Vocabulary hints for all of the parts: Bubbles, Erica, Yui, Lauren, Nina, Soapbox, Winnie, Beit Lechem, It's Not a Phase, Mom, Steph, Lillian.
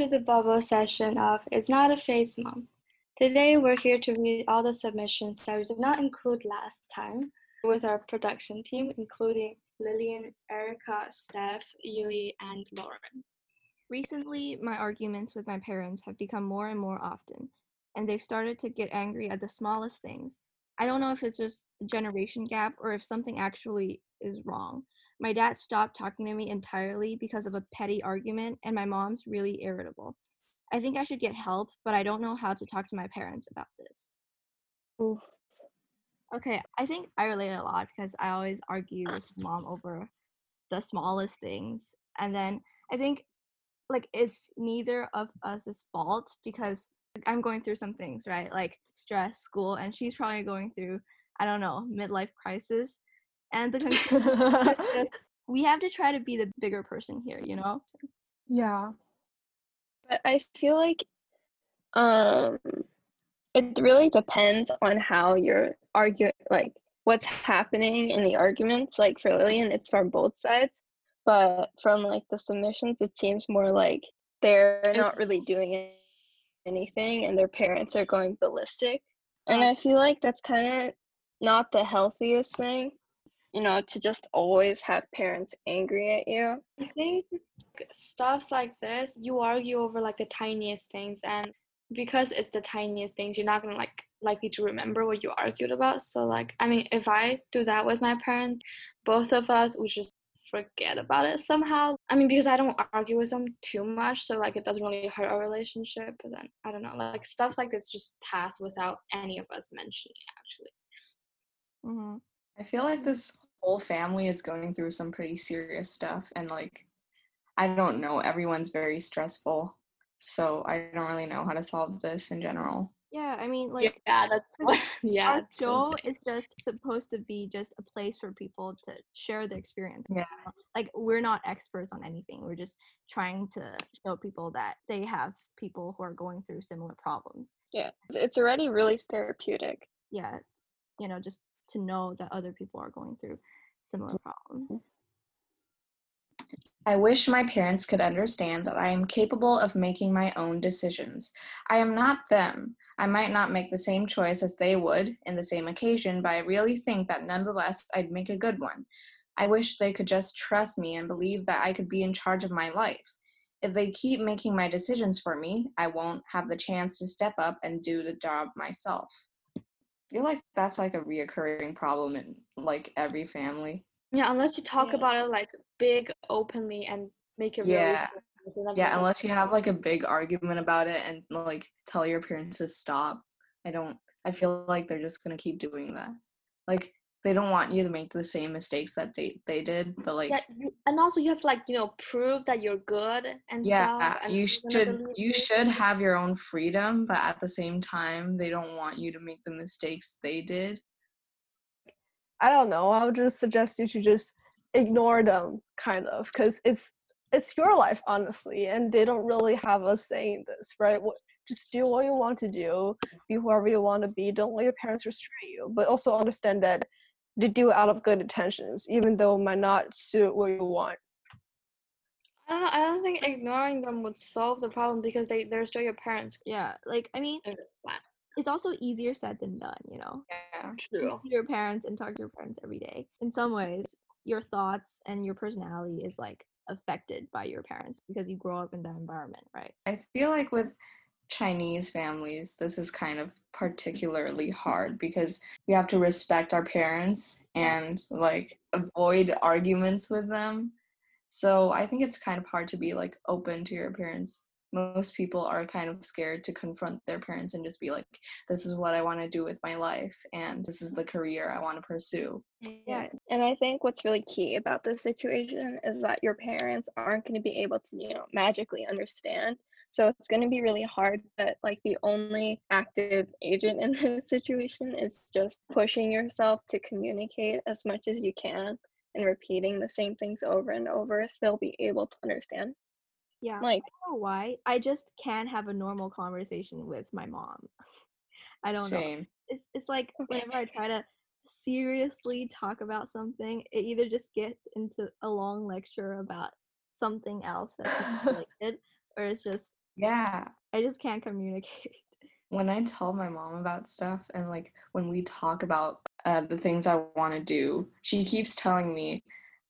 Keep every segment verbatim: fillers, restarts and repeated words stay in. to the Bubble session of It's Not a Phase, Mom. Today, we're here to read all the submissions that we did not include last time with our production team, including Lillian, Erica, Steph, Yui, and Lauren. Recently, my arguments with my parents have become more and more often, and they've started to get angry at the smallest things. I don't know if it's just the generation gap or if something actually is wrong. My dad stopped talking to me entirely because of a petty argument, and my mom's really irritable. I think I should get help, but I don't know how to talk to my parents about this. Oof. Okay, I think I relate a lot because I always argue with my mom over the smallest things. And then I think, like, it's neither of us's fault because I'm going through some things, right? Like stress, school, and she's probably going through, I don't know, midlife crisis. And the conclusion is we have to try to be the bigger person here, you know? Yeah. But I feel like um, it really depends on how you're arguing, like what's happening in the arguments. Like for Lillian, it's from both sides. But from like the submissions, it seems more like they're not really doing anything and their parents are going ballistic. And I feel like that's kind of not the healthiest thing, you know, to just always have parents angry at you. I think stuffs like this, you argue over like the tiniest things, and because it's the tiniest things, you're not gonna like likely to remember what you argued about. So like, I mean, if I do that with my parents, both of us would just forget about it somehow. I mean, because I don't argue with them too much, so like it doesn't really hurt our relationship. But then I don't know, like stuff like this just pass without any of us mentioning it, actually. Mm-hmm. I feel like this whole family is going through some pretty serious stuff, and like, I don't know, everyone's very stressful, so I don't really know how to solve this in general. Yeah, I mean, like, yeah, that's what, yeah. Our show is just supposed to be just a place for people to share their experiences. Yeah. Like, we're not experts on anything. We're just trying to show people that they have people who are going through similar problems. Yeah, it's already really therapeutic. Yeah, you know, just to know that other people are going through similar problems. I wish my parents could understand that I am capable of making my own decisions. I am not them. I might not make the same choice as they would in the same occasion, but I really think that nonetheless I'd make a good one. I wish they could just trust me and believe that I could be in charge of my life. If they keep making my decisions for me, I won't have the chance to step up and do the job myself. I feel like that's like a reoccurring problem in like every family. Yeah, unless you talk yeah. about it like big openly and make it yeah. really yeah, unless you have like a big argument about it and like tell your parents to stop. I don't I feel like they're just gonna keep doing that. Like they don't want you to make the same mistakes that they, they did, but like yeah, you, and also you have to like, you know, prove that you're good and yeah, stuff. Yeah, you should you should have your own freedom, but at the same time they don't want you to make the mistakes they did. I don't know. I would just suggest you to just ignore them, kind of, because it's it's your life, honestly, and they don't really have us saying this, right? What, just do what you want to do, be whoever you want to be. Don't let your parents restrain you, but also understand that they do out of good intentions, even though it might not suit what you want. I don't know. I don't think ignoring them would solve the problem because they, they're still your parents. Yeah. Like, I mean, it's also easier said than done, you know? Yeah, true. Talk to your parents and talk to your parents every day. In some ways, your thoughts and your personality is, like, affected by your parents because you grow up in that environment, right? I feel like with Chinese families, this is kind of particularly hard because we have to respect our parents and, like, avoid arguments with them. So I think it's kind of hard to be, like, open to your parents. Most people are kind of scared to confront their parents and just be like, this is what I want to do with my life and this is the career I want to pursue. Yeah, and I think what's really key about this situation is that your parents aren't going to be able to, you know, magically understand. So it's going to be really hard, but like the only active agent in this situation is just pushing yourself to communicate as much as you can and repeating the same things over and over so they'll be able to understand. Yeah, like, I don't know why. I just can't have a normal conversation with my mom. I don't same. know. It's it's like whenever I try to seriously talk about something, it either just gets into a long lecture about something else that's not related, or it's just Yeah. I just can't communicate. When I tell my mom about stuff and, like, when we talk about uh, the things I want to do, she keeps telling me,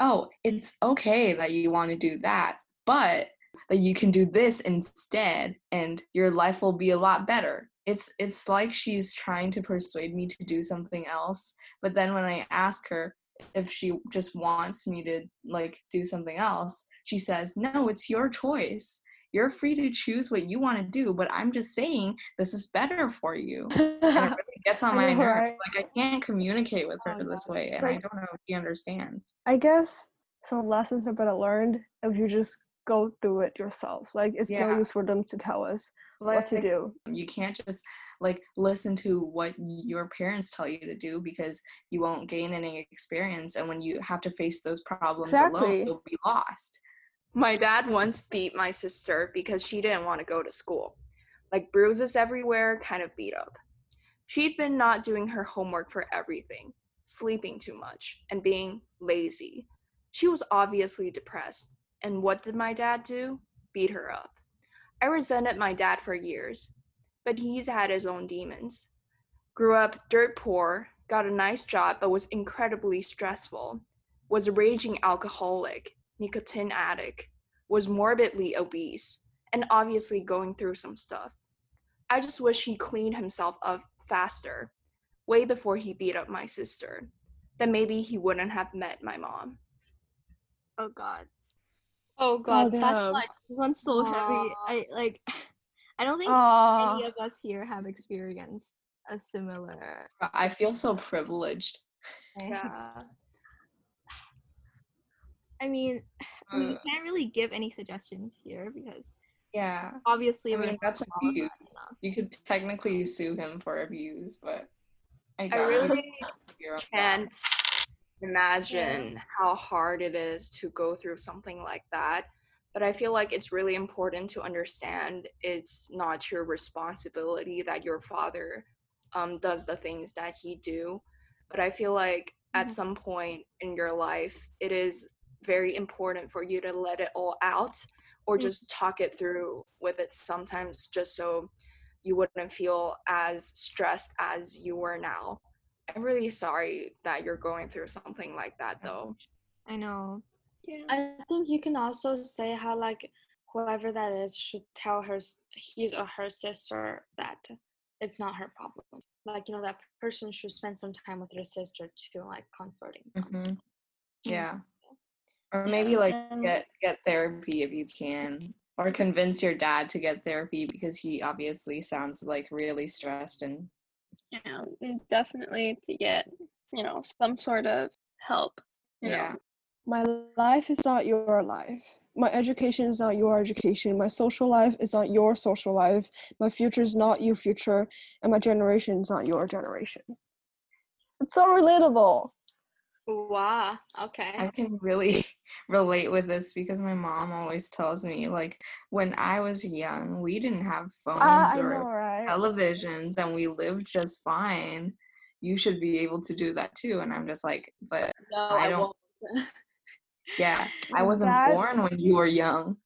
oh, it's okay that you want to do that, but that you can do this instead and your life will be a lot better. It's it's like she's trying to persuade me to do something else. But then when I ask her if she just wants me to, like, do something else, she says, no, it's your choice. You're free to choose what you want to do, but I'm just saying this is better for you. And it really gets on my nerves. Like, I can't communicate with her this way, and like, I don't know if she understands. I guess some lessons are better learned if you just go through it yourself. Like, it's yeah. no use for them to tell us like, what to do. You can't just, like, listen to what your parents tell you to do because you won't gain any experience, and when you have to face those problems exactly. alone, you'll be lost. My dad once beat my sister because she didn't want to go to school. Like, bruises everywhere, kind of beat up. She'd been not doing her homework for everything, sleeping too much, and being lazy. She was obviously depressed. And what did my dad do? Beat her up. I resented my dad for years, but he's had his own demons. Grew up dirt poor, got a nice job but was incredibly stressful, was a raging alcoholic, nicotine addict, was morbidly obese, and obviously going through some stuff. I just wish he cleaned himself up faster, way before he beat up my sister. Then maybe he wouldn't have met my mom. Oh God. Oh God, oh, that's like, this one's so Aww. heavy. I like. I don't think Aww. any of us here have experienced a similar. I feel so privileged. Yeah. I mean, we uh, can't really give any suggestions here because, yeah, obviously, I mean, that's abuse. That you could technically sue him for abuse, but I, I really can't imagine yeah. how hard it is to go through something like that. But I feel like it's really important to understand it's not your responsibility that your father um, does the things that he do. But I feel like mm-hmm. at some point in your life, it is very important for you to let it all out or just talk it through with it sometimes, just so you wouldn't feel as stressed as you were now. I'm really sorry that you're going through something like that though. I know. Yeah. I think you can also say how like whoever that is should tell her his or her sister that it's not her problem. Like, you know, that person should spend some time with their sister to like comforting them. Mm-hmm. Yeah. Or maybe, like, get get therapy if you can. Or convince your dad to get therapy because he obviously sounds, like, really stressed. And yeah, definitely to get, you know, some sort of help. Yeah. Know. My life is not your life. My education is not your education. My social life is not your social life. My future is not your future. And my generation is not your generation. It's so relatable. Wow, okay. I can really relate with this because my mom always tells me, like, when I was young, we didn't have phones uh, or know, right? televisions, and we lived just fine. You should be able to do that too. And I'm just like, but no, I don't. I yeah, I wasn't dad, born when you were young.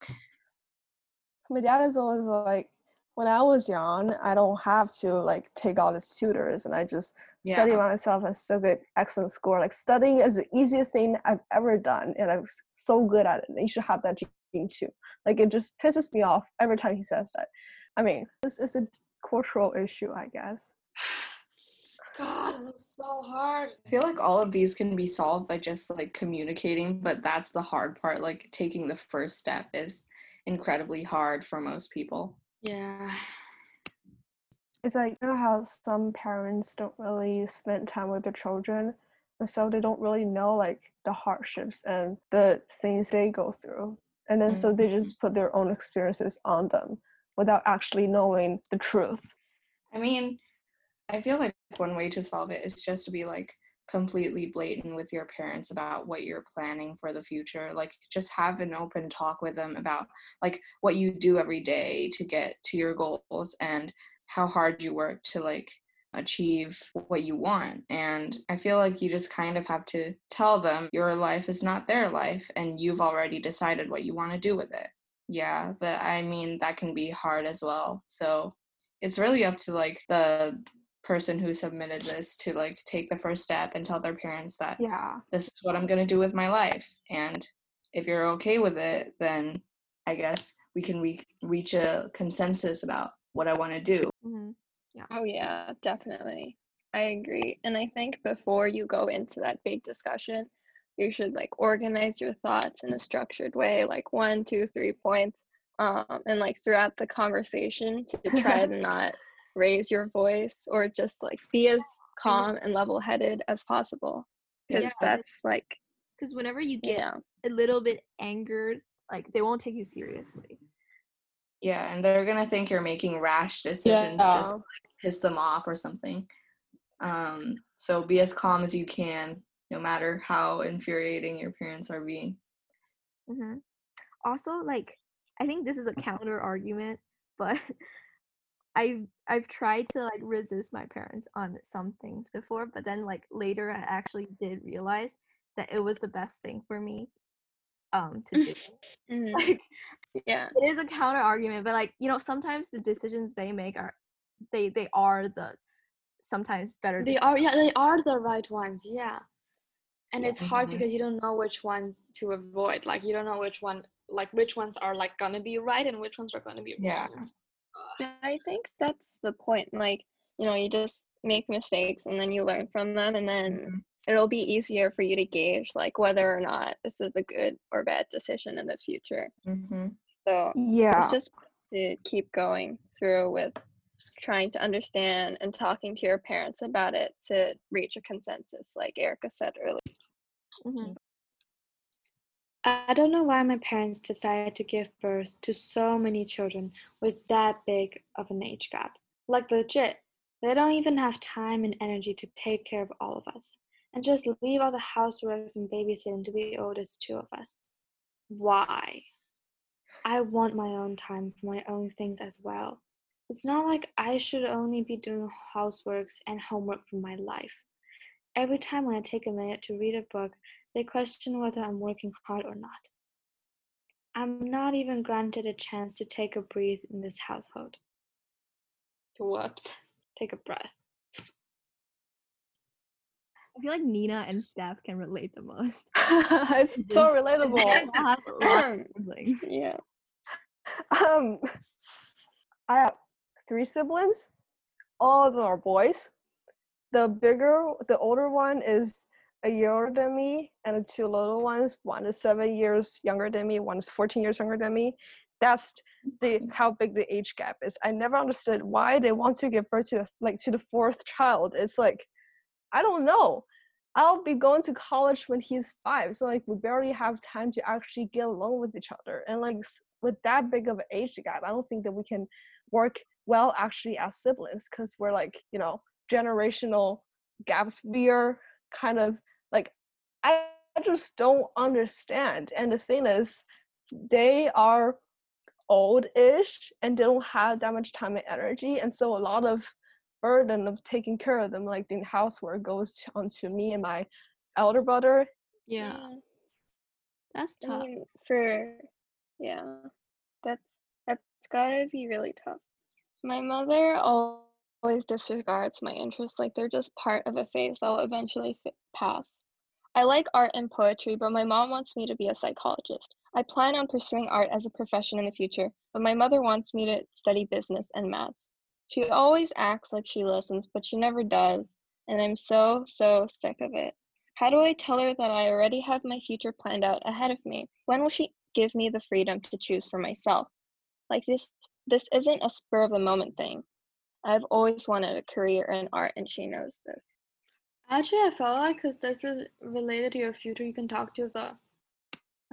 My dad is always like, when I was young, I don't have to, like, take all these tutors, and I just yeah. study by myself and still get excellent score. Like, studying is the easiest thing I've ever done, and I'm so good at it. And you should have that gene, too. Like, it just pisses me off every time he says that. I mean, this is a cultural issue, I guess. God, it's so hard. I feel like all of these can be solved by just, like, communicating, but that's the hard part. Like, taking the first step is incredibly hard for most people. Yeah. It's like, you know how some parents don't really spend time with their children, and so they don't really know, like, the hardships and the things they go through. And then mm-hmm. so they just put their own experiences on them without actually knowing the truth. I mean, I feel like one way to solve it is just to be, like, completely blatant with your parents about what you're planning for the future. Like, just have an open talk with them about, like, what you do every day to get to your goals and how hard you work to, like, achieve what you want. And I feel like you just kind of have to tell them your life is not their life, and you've already decided what you want to do with it. yeah, but I mean, that can be hard as well. So it's really up to like the person who submitted this to like take the first step and tell their parents that, yeah, this is what I'm going to do with my life. And if you're okay with it, then I guess we can re- reach a consensus about what I want to do. Mm-hmm. Yeah. Oh yeah, definitely. I agree. And I think before you go into that big discussion, you should like organize your thoughts in a structured way, like one, two, three points, um, and like throughout the conversation to try to not raise your voice or just like be as calm and level-headed as possible, because yeah, that's like, because whenever you get yeah. a little bit angered, like they won't take you seriously. Yeah, and they're gonna think you're making rash decisions, yeah. just like, piss them off or something. Um, so be as calm as you can, no matter how infuriating your parents are being. Mm-hmm. Also, like, I think this is a counter argument, but I've I've tried to like resist my parents on some things before, but then like later I actually did realize that it was the best thing for me um to do. Mm-hmm. Like, yeah, it is a counter argument, but like, you know, sometimes the decisions they make are they they are the sometimes better they decisions. Are yeah they are the right ones, yeah. And yeah, it's hard mm-hmm. because you don't know which ones to avoid, like you don't know which one like which ones are like gonna be right and which ones are gonna be yeah. wrong. I think that's the point, like, you know, you just make mistakes and then you learn from them, and then mm-hmm. it'll be easier for you to gauge like whether or not this is a good or bad decision in the future. Mm-hmm. So yeah, it's just to keep going through with trying to understand and talking to your parents about it to reach a consensus, like Erica said earlier. Mm-hmm. I don't know why my parents decided to give birth to so many children with that big of an age gap. Like legit, they don't even have time and energy to take care of all of us, and just leave all the housework and babysitting to the oldest two of us. Why? I want my own time for my own things as well. It's not like I should only be doing housework and homework for my life. Every time when I take a minute to read a book, they question whether I'm working hard or not. I'm not even granted a chance to take a breath in this household. Whoops. Take a breath. I feel like Nina and Steph can relate the most. It's so relatable. Yeah. Um, I have three siblings. All of them are boys. The bigger, the older one is a year older than me, and the two little ones, one is seven years younger than me, one is fourteen years younger than me. That's the how big the age gap is. I never understood why they want to give birth to like to the fourth child. It's like, I don't know. I'll be going to college when he's five, so like we barely have time to actually get along with each other. And like with that big of an age gap, I don't think that we can work well actually as siblings, because we're like, you know, generational gaps. We are kind of like, I just don't understand. And the thing is, they are old-ish and they don't have that much time and energy, and so a lot of burden of taking care of them, like the housework, goes to, onto me and my elder brother. Yeah, that's tough. I mean, for yeah, that's that's gotta be really tough. My mother always disregards my interests, like they're just part of a phase that will eventually fit, pass. I like art and poetry, but my mom wants me to be a psychologist. I plan on pursuing art as a profession in the future, but my mother wants me to study business and maths. She always acts like she listens, but she never does, and I'm so, so sick of it. How do I tell her that I already have my future planned out ahead of me? When will she give me the freedom to choose for myself? Like, this this isn't a spur-of-the-moment thing. I've always wanted a career in art, and she knows this. Actually, I felt like, because this is related to your future, you can talk to the,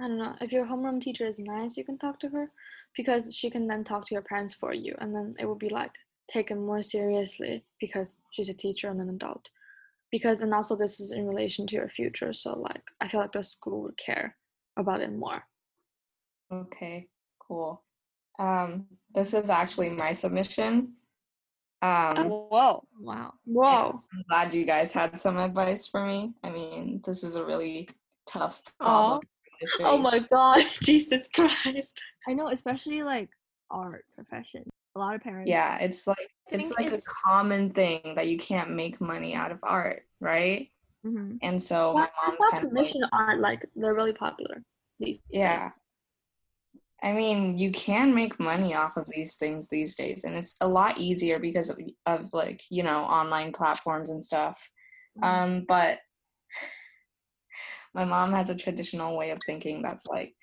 I don't know, if your homeroom teacher is nice, you can talk to her, because she can then talk to your parents for you, and then it will be like, taken more seriously because she's a teacher and an adult, because and also this is in relation to your future, so like I feel like the school would care about it more. Okay, cool. Um this is actually my submission. um oh, whoa wow whoa I'm glad you guys had some advice for me. I mean, this is a really tough problem. Oh my God, Jesus Christ. I know, especially like art profession. A lot of parents. Yeah, it's like it's like it's, a common thing that you can't make money out of art, right? Mm-hmm. And so well, my mom's kind of commission like, art, like they're really popular. These yeah. Days. I mean, you can make money off of these things these days, and it's a lot easier because of, of like, you know, online platforms and stuff. Mm-hmm. Um, but my mom has a traditional way of thinking that's like,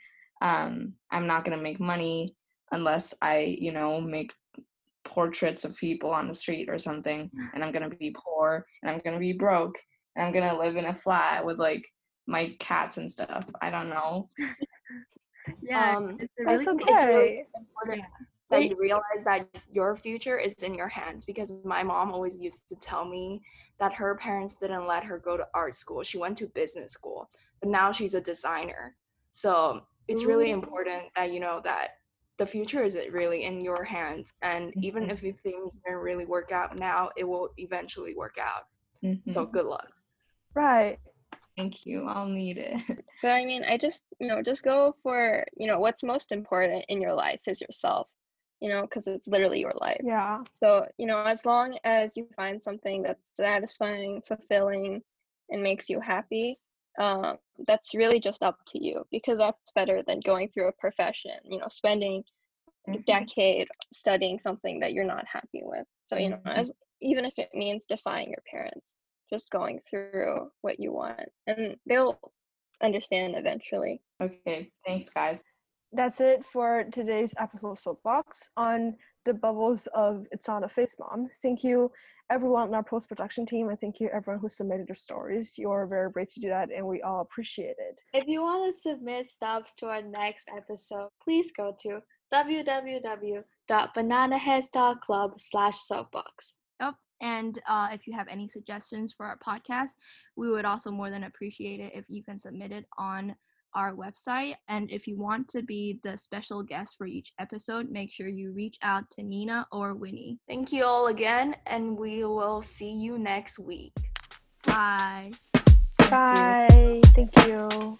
um, I'm not gonna make money unless I, you know, make portraits of people on the street or something, and I'm gonna be poor, and I'm gonna be broke, and I'm gonna live in a flat with like my cats and stuff. I don't know. Yeah, um, it's really, that's okay. It's really important yeah. that you realize that your future is in your hands, because my mom always used to tell me that her parents didn't let her go to art school. She went to business school, but now she's a designer. So it's really important that you know that the future is really in your hands, and even if things don't really work out now, it will eventually work out. Mm-hmm. So good luck. Right. Thank you. I'll need it. But I mean, I just, you know, just go for, you know, what's most important in your life is yourself, you know, because it's literally your life. Yeah. So, you know, as long as you find something that's satisfying, fulfilling, and makes you happy, um, that's really just up to you, because that's better than going through a profession, you know, spending mm-hmm. a decade studying something that you're not happy with. So, you know, mm-hmm. as even if it means defying your parents. Just going through what you want, and they'll understand eventually. Okay, thanks guys. That's it for today's episode of Soapbox on the bubbles of It's Not a Phase, Mom. Thank you everyone on our post-production team, and thank you everyone who submitted their stories. You're very brave to do that, and we all appreciate it. If you want to submit stops to our next episode, please go to w w w dot bananaheads dot club slash soapbox. Yep. And uh, if you have any suggestions for our podcast, we would also more than appreciate it if you can submit it on our website. And if you want to be the special guest for each episode, make sure you reach out to Nina or Winnie. Thank you all again, and we will see you next week. Bye. Bye. Thank you. Thank you.